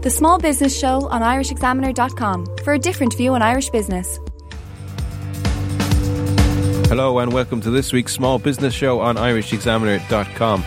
The Small Business Show on IrishExaminer.com for a different view on Irish business. Hello and welcome to this week's Small Business Show on IrishExaminer.com.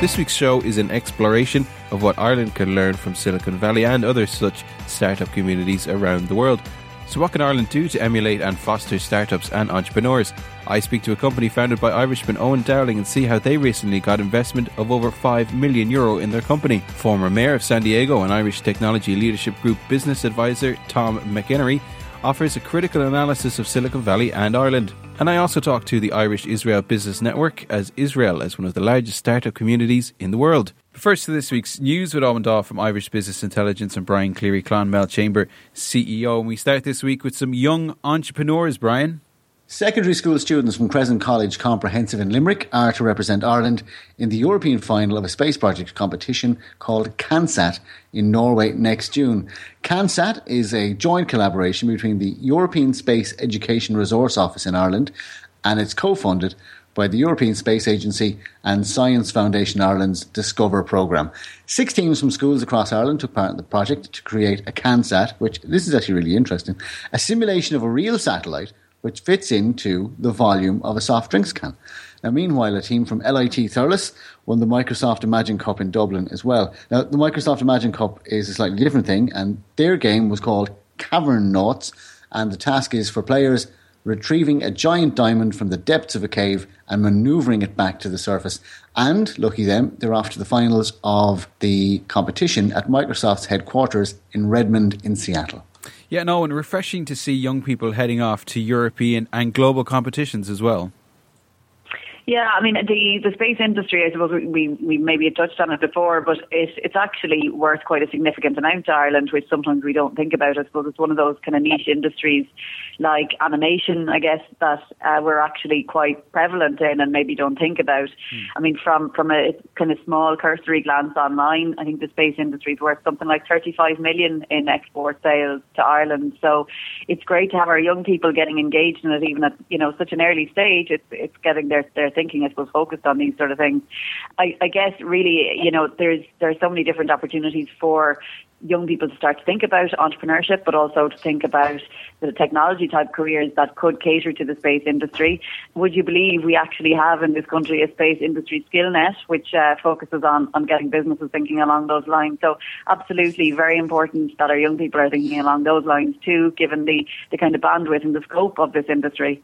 This week's show is an exploration of what Ireland can learn from Silicon Valley and other such startup communities around the world. So what can Ireland do to emulate and foster startups and entrepreneurs? I speak to a company founded by Irishman Owen Dowling and see how they recently got investment of over €5 million in their company. Former Mayor of San Diego and Irish Technology Leadership Group Business Advisor Tom McEnery offers a critical analysis of Silicon Valley and Ireland. And I also talk to the Irish Israel Business Network, as Israel is one of the largest startup communities in the world. First to this week's news with Armand Daw from Irish Business Intelligence and Brian Cleary, Clonmel Chamber CEO. And we start this week with some young entrepreneurs, Brian. Secondary school students from Crescent College Comprehensive in Limerick are to represent Ireland in the European final of a space project competition called CANSAT in Norway next June. CANSAT is a joint collaboration between the European Space Education Resource Office in Ireland, and it's co-funded by the European Space Agency and Science Foundation Ireland's Discover programme. 6 teams from schools across Ireland took part in the project to create a CANSAT, which, this is actually really interesting, a simulation of a real satellite which fits into the volume of a soft drinks can. Now, meanwhile, a team from LIT Thurles won the Microsoft Imagine Cup in Dublin as well. Now, the Microsoft Imagine Cup is a slightly different thing, and their game was called Cavern Knots, and the task is for players retrieving a giant diamond from the depths of a cave and manoeuvring it back to the surface. And, lucky them, they're off to the finals of the competition at Microsoft's headquarters in Redmond in Seattle. Yeah, no, and refreshing to see young people heading off to European and global competitions as well. Yeah, I mean, the space industry, I suppose we maybe had touched on it before, but it's actually worth quite a significant amount to Ireland, which sometimes we don't think about. I suppose it's one of those kind of niche industries like animation, I guess, that we're actually quite prevalent in and maybe don't think about. I mean, from a kind of small cursory glance online, I think the space industry is worth something like 35 million in export sales to Ireland. So it's great to have our young people getting engaged in it, even at, you know, such an early stage. It's getting their thinking, I suppose, focused on these sort of things. I guess really, you know, there's so many different opportunities for young people to start to think about entrepreneurship, but also to think about the technology type careers that could cater to the space industry. Would you believe we actually have in this country a space industry skill net, which focuses on getting businesses thinking along those lines? So absolutely very important that our young people are thinking along those lines too, given the kind of bandwidth and the scope of this industry.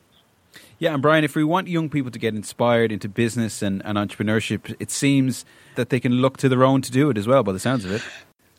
Yeah, and Brian, if we want young people to get inspired into business and entrepreneurship, it seems that they can look to their own to do it as well, by the sounds of it.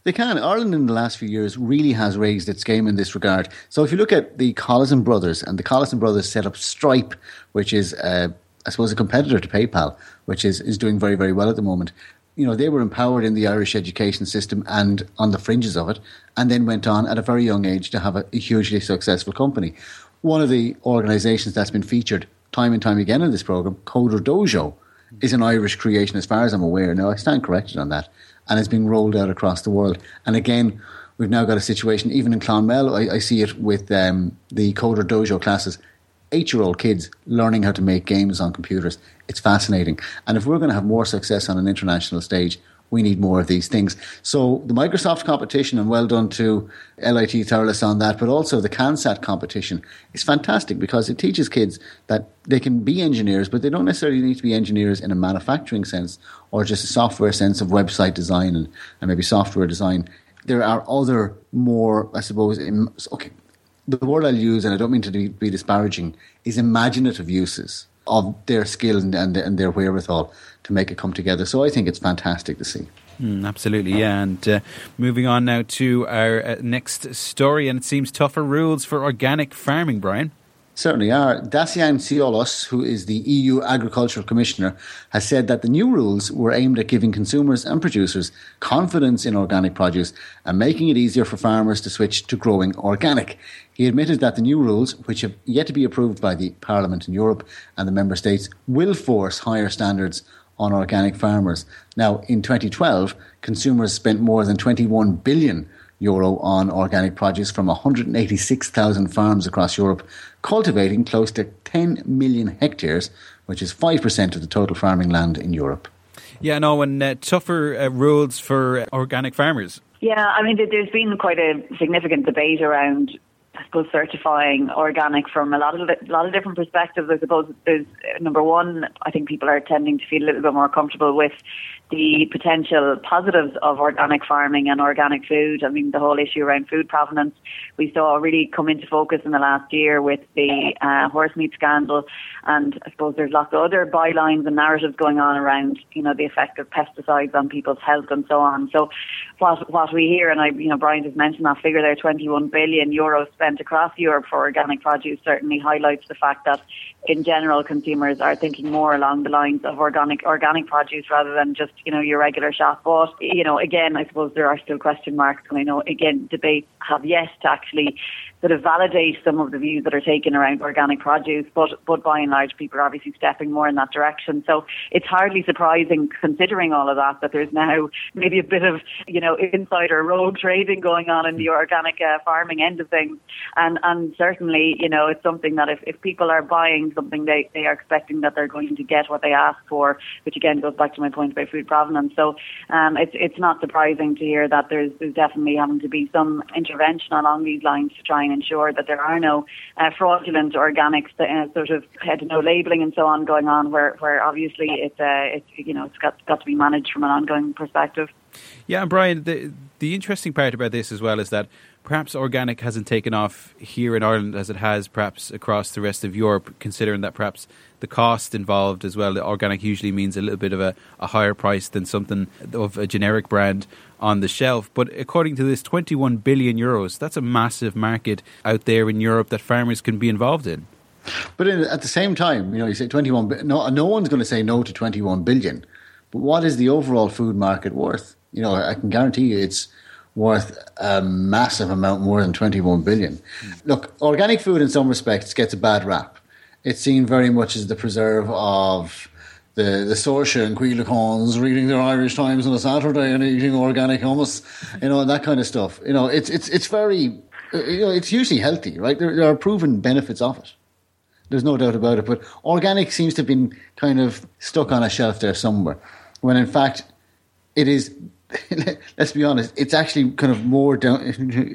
They can. Ireland in the last few years really has raised its game in this regard. So if you look at the Collison brothers, and the Collison brothers set up Stripe, which is, I suppose, a competitor to PayPal, which is doing very, very well at the moment. You know, they were empowered in the Irish education system and on the fringes of it, and then went on at a very young age to have a hugely successful company. One of the organisations that's been featured time and time again in this programme, Coder Dojo, is an Irish creation as far as I'm aware. Now, I stand corrected on that. And it's being rolled out across the world. And again, we've now got a situation, even in Clonmel, I see it with the Coder Dojo classes, 8-year-old kids learning how to make games on computers. It's fascinating. And if we're going to have more success on an international stage, we need more of these things. So the Microsoft competition, and well done to LIT Thurles on that, but also the CANSAT competition is fantastic because it teaches kids that they can be engineers, but they don't necessarily need to be engineers in a manufacturing sense or just a software sense of website design and maybe software design. There are other more, I suppose, the word I'll use, and I don't mean to be disparaging, is imaginative uses of their skill and their wherewithal to make it come together. So I think it's fantastic to see. Absolutely, yeah. And moving on now to our next story, and it seems tougher rules for organic farming, Brian. Certainly are. Dacian Cioloș, who is the EU Agricultural Commissioner, has said that the new rules were aimed at giving consumers and producers confidence in organic produce and making it easier for farmers to switch to growing organic. He admitted that the new rules, which have yet to be approved by the Parliament in Europe and the Member States, will force higher standards on organic farmers. Now, in 2012, consumers spent more than €21 billion on organic produce from 186,000 farms across Europe, cultivating close to 10 million hectares, which is 5% of the total farming land in Europe. Yeah, no, and tougher rules for organic farmers. Yeah, I mean, there's been quite a significant debate around, I suppose, certifying organic from a lot of different perspectives. I suppose there's, number one, I think people are tending to feel a little bit more comfortable with the potential positives of organic farming and organic food. I mean, the whole issue around food provenance, we saw really come into focus in the last year with the horse meat scandal. And I suppose there's lots of other bylines and narratives going on around, you know, the effect of pesticides on people's health and so on. So what we hear, and I, you know, Brian just mentioned that figure there, €21 billion spent across Europe for organic produce, certainly highlights the fact that in general consumers are thinking more along the lines of organic produce rather than just, you know, your regular shop. But, you know, again, I suppose there are still question marks, and I know, again, debates have yet to actually sort of validate some of the views that are taken around organic produce, but by and large people are obviously stepping more in that direction. So it's hardly surprising, considering all of that, that there's now maybe a bit of, you know, insider rogue trading going on in the organic farming end of things. And certainly, you know, it's something that if people are buying something, they are expecting that they're going to get what they ask for, which again goes back to my point about food provenance. So it's not surprising to hear that there's definitely having to be some intervention along these lines to try and ensure that there are no fraudulent organics, sort of no labelling and so on going on, where obviously it's got to be managed from an ongoing perspective. Yeah, and Brian, the interesting part about this as well is that perhaps organic hasn't taken off here in Ireland as it has perhaps across the rest of Europe, considering that perhaps the cost involved as well. Organic usually means a little bit of a higher price than something of a generic brand on the shelf. But according to this, €21 billion, that's a massive market out there in Europe that farmers can be involved in. But at the same time, you know, you say 21, no one's going to say no to 21 billion. But what is the overall food market worth? You know, I can guarantee you it's worth a massive amount more than 21 billion. Look, organic food in some respects gets a bad rap. It's seen very much as the preserve of the Sorcha and Cuilacans reading their Irish Times on a Saturday and eating organic hummus, you know, and that kind of stuff. You know, it's very, you know, it's usually healthy, right? There are proven benefits of it. There's no doubt about it. But organic seems to have been kind of stuck on a shelf there somewhere, when in fact it is. Let's be honest, it's actually kind of more down,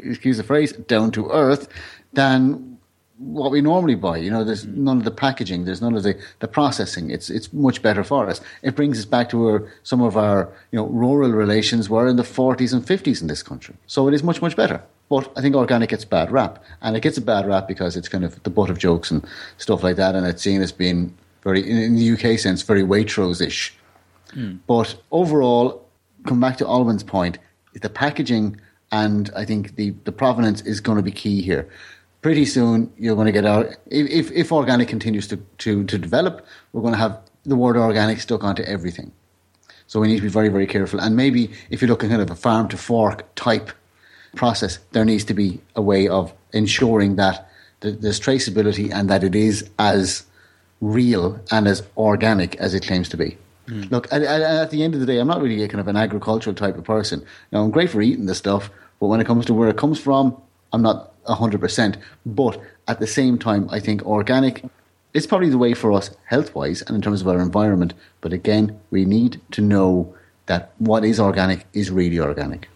excuse the phrase, down to earth than what we normally buy. You know, there's none of the packaging, there's none of the processing. It's much better for us. It brings us back to where some of our, you know, rural relations were in the 40s and 50s in this country. So it is much, much better. But I think organic gets a bad rap. And it gets a bad rap because it's kind of the butt of jokes and stuff like that. And it's seen as being very, in the UK sense, very Waitrose-ish. Mm. But overall, come back to Alwyn's point, the packaging and I think the provenance is going to be key here. Pretty soon you're going to get out, if organic continues to develop, we're going to have the word organic stuck onto everything. So we need to be very, very careful. And maybe if you're looking at a farm to fork type process, there needs to be a way of ensuring that there's traceability and that it is as real and as organic as it claims to be. Look, at the end of the day, I'm not really a kind of an agricultural type of person. Now, I'm great for eating this stuff, but when it comes to where it comes from, I'm not 100%. But at the same time, I think organic is probably the way for us health-wise and in terms of our environment. But again, we need to know that what is organic is really organic.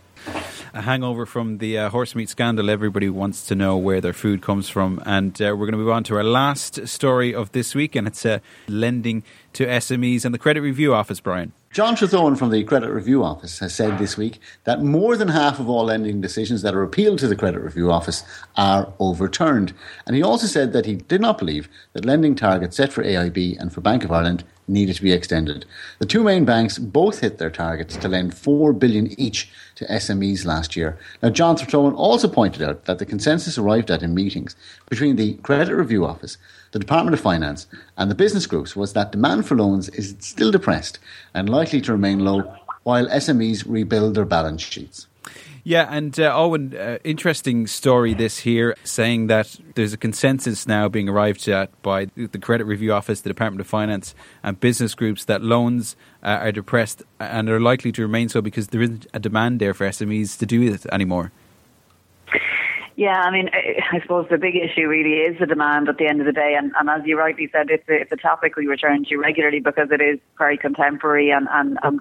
A hangover from the horse meat scandal. Everybody wants to know where their food comes from. And we're going to move on to our last story of this week, and it's lending to SMEs and the Credit Review Office, Brian. John Trethowen from the Credit Review Office has said this week that more than half of all lending decisions that are appealed to the Credit Review Office are overturned. And he also said that he did not believe that lending targets set for AIB and for Bank of Ireland needed to be extended. The two main banks both hit their targets to lend $4 billion each to SMEs last year. Now, John Throtone also pointed out that the consensus arrived at in meetings between the Credit Review Office, the Department of Finance and the business groups was that demand for loans is still depressed and likely to remain low while SMEs rebuild their balance sheets. Yeah, and Owen, interesting story this here, saying that there's a consensus now being arrived at by the Credit Review Office, the Department of Finance and business groups that loans are depressed and are likely to remain so because there isn't a demand there for SMEs to do it anymore. Yeah, I mean, I suppose the big issue really is the demand at the end of the day. And as you rightly said, it's a topic we return to regularly because it is very contemporary and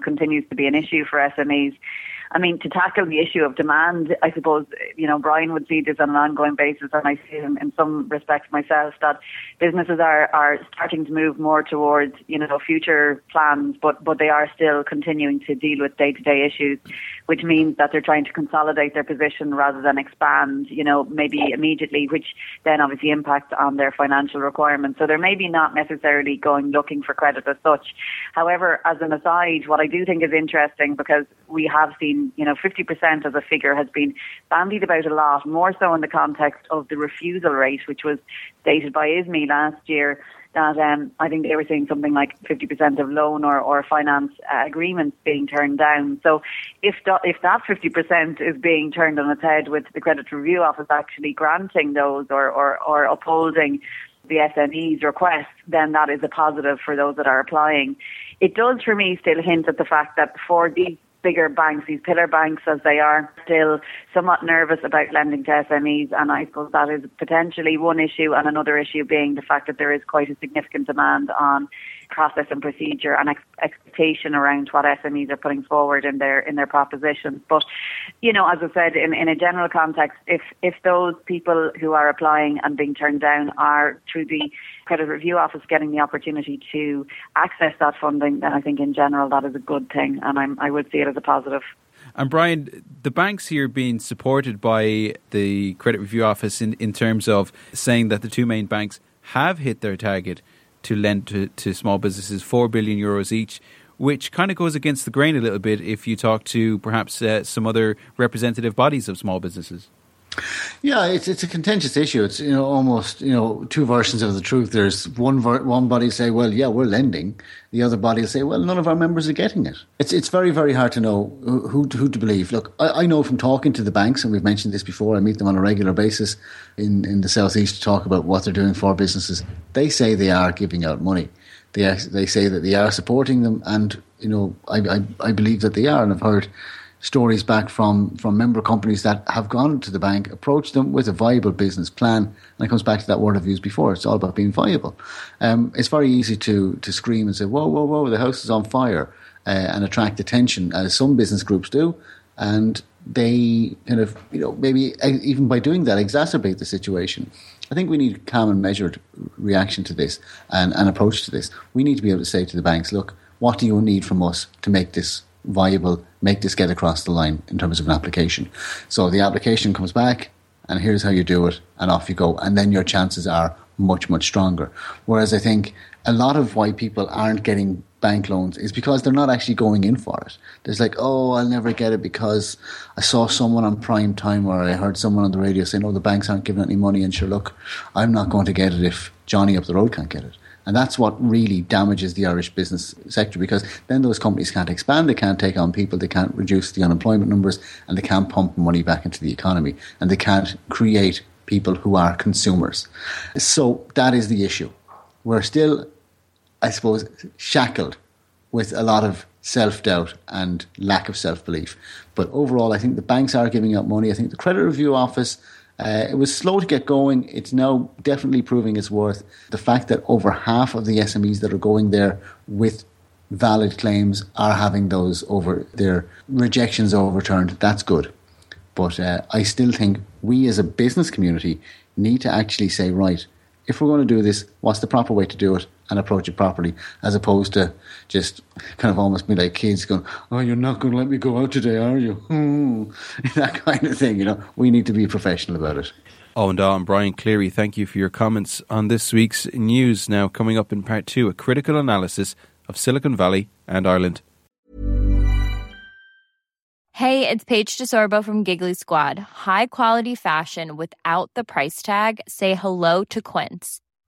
continues to be an issue for SMEs. I mean, to tackle the issue of demand, I suppose, you know, Brian would see this on an ongoing basis, and I see him in some respects myself, that businesses are starting to move more towards, you know, future plans, but they are still continuing to deal with day-to-day issues, which means that they're trying to consolidate their position rather than expand, you know, maybe immediately, which then obviously impacts on their financial requirements. So they're maybe not necessarily going looking for credit as such. However, as an aside, what I do think is interesting, because we have seen, you know, 50% as a figure has been bandied about a lot, more so in the context of the refusal rate, which was stated by ISME last year, that I think they were saying something like 50% of loan or finance agreements being turned down. So if that 50% is being turned on its head with the Credit Review Office actually granting those or upholding the SME's request, then that is a positive for those that are applying. It does, for me, still hint at the fact that for these bigger banks, these pillar banks as they are, still somewhat nervous about lending to SMEs, and I suppose that is potentially one issue, and another issue being the fact that there is quite a significant demand on process and procedure and expectation around what SMEs are putting forward in their propositions. But, you know, as I said, in a general context, if those people who are applying and being turned down are through the Credit Review Office getting the opportunity to access that funding, then I think in general that is a good thing, and I would see it as a positive. And Brian, the banks here being supported by the Credit Review Office in terms of saying that the two main banks have hit their target to lend to small businesses, €4 billion each, which kind of goes against the grain a little bit if you talk to perhaps some other representative bodies of small businesses. Yeah, it's a contentious issue. It's, you know, almost, you know, two versions of the truth. There's one body say, well, yeah, we're lending. The other body will say, well, none of our members are getting it. It's very, very hard to know who to believe. Look, I know from talking to the banks, and we've mentioned this before, I meet them on a regular basis in the Southeast to talk about what they're doing for businesses. They say they are giving out money. They say that they are supporting them, and, you know, I believe that they are, and I've heard stories back from member companies that have gone to the bank, approached them with a viable business plan, and it comes back to that word I've used before, it's all about being viable. It's very easy to scream and say, whoa, whoa, whoa, the house is on fire, and attract attention, as some business groups do, and they kind of, you know, maybe even by doing that, exacerbate the situation. I think we need a calm and measured reaction to this and approach to this. We need to be able to say to the banks, look, what do you need from us to make this viable, make this get across the line in terms of an application? So the application comes back and here's how you do it and off you go, and then your chances are much, much stronger. Whereas I think a lot of why people aren't getting bank loans is because they're not actually going in for it. There's like, oh, I'll never get it because I saw someone on prime time or I heard someone on the radio saying, oh, the banks aren't giving any money, and sure, look, I'm not going to get it if Johnny up the road can't get it. And that's what really damages the Irish business sector, because then those companies can't expand, they can't take on people, they can't reduce the unemployment numbers, and they can't pump money back into the economy, and they can't create people who are consumers. So that is the issue. We're still, I suppose, shackled with a lot of self-doubt and lack of self-belief. But overall, I think the banks are giving out money. I think the Credit Review Office, it was slow to get going. It's now definitely proving its worth. The fact that over half of the SMEs that are going there with valid claims are having those over their rejections overturned, that's good. But I still think we as a business community need to actually say, right, if we're going to do this, what's the proper way to do it and approach it properly, as opposed to just kind of almost be like kids going, oh, you're not going to let me go out today, are you? That kind of thing, you know. We need to be professional about it. Owen Dowling and Brian Cleary, thank you for your comments on this week's news. Now, coming up in part 2, a critical analysis of Silicon Valley and Ireland. Hey, it's Paige DeSorbo from Giggly Squad. High quality fashion without the price tag. Say hello to Quince.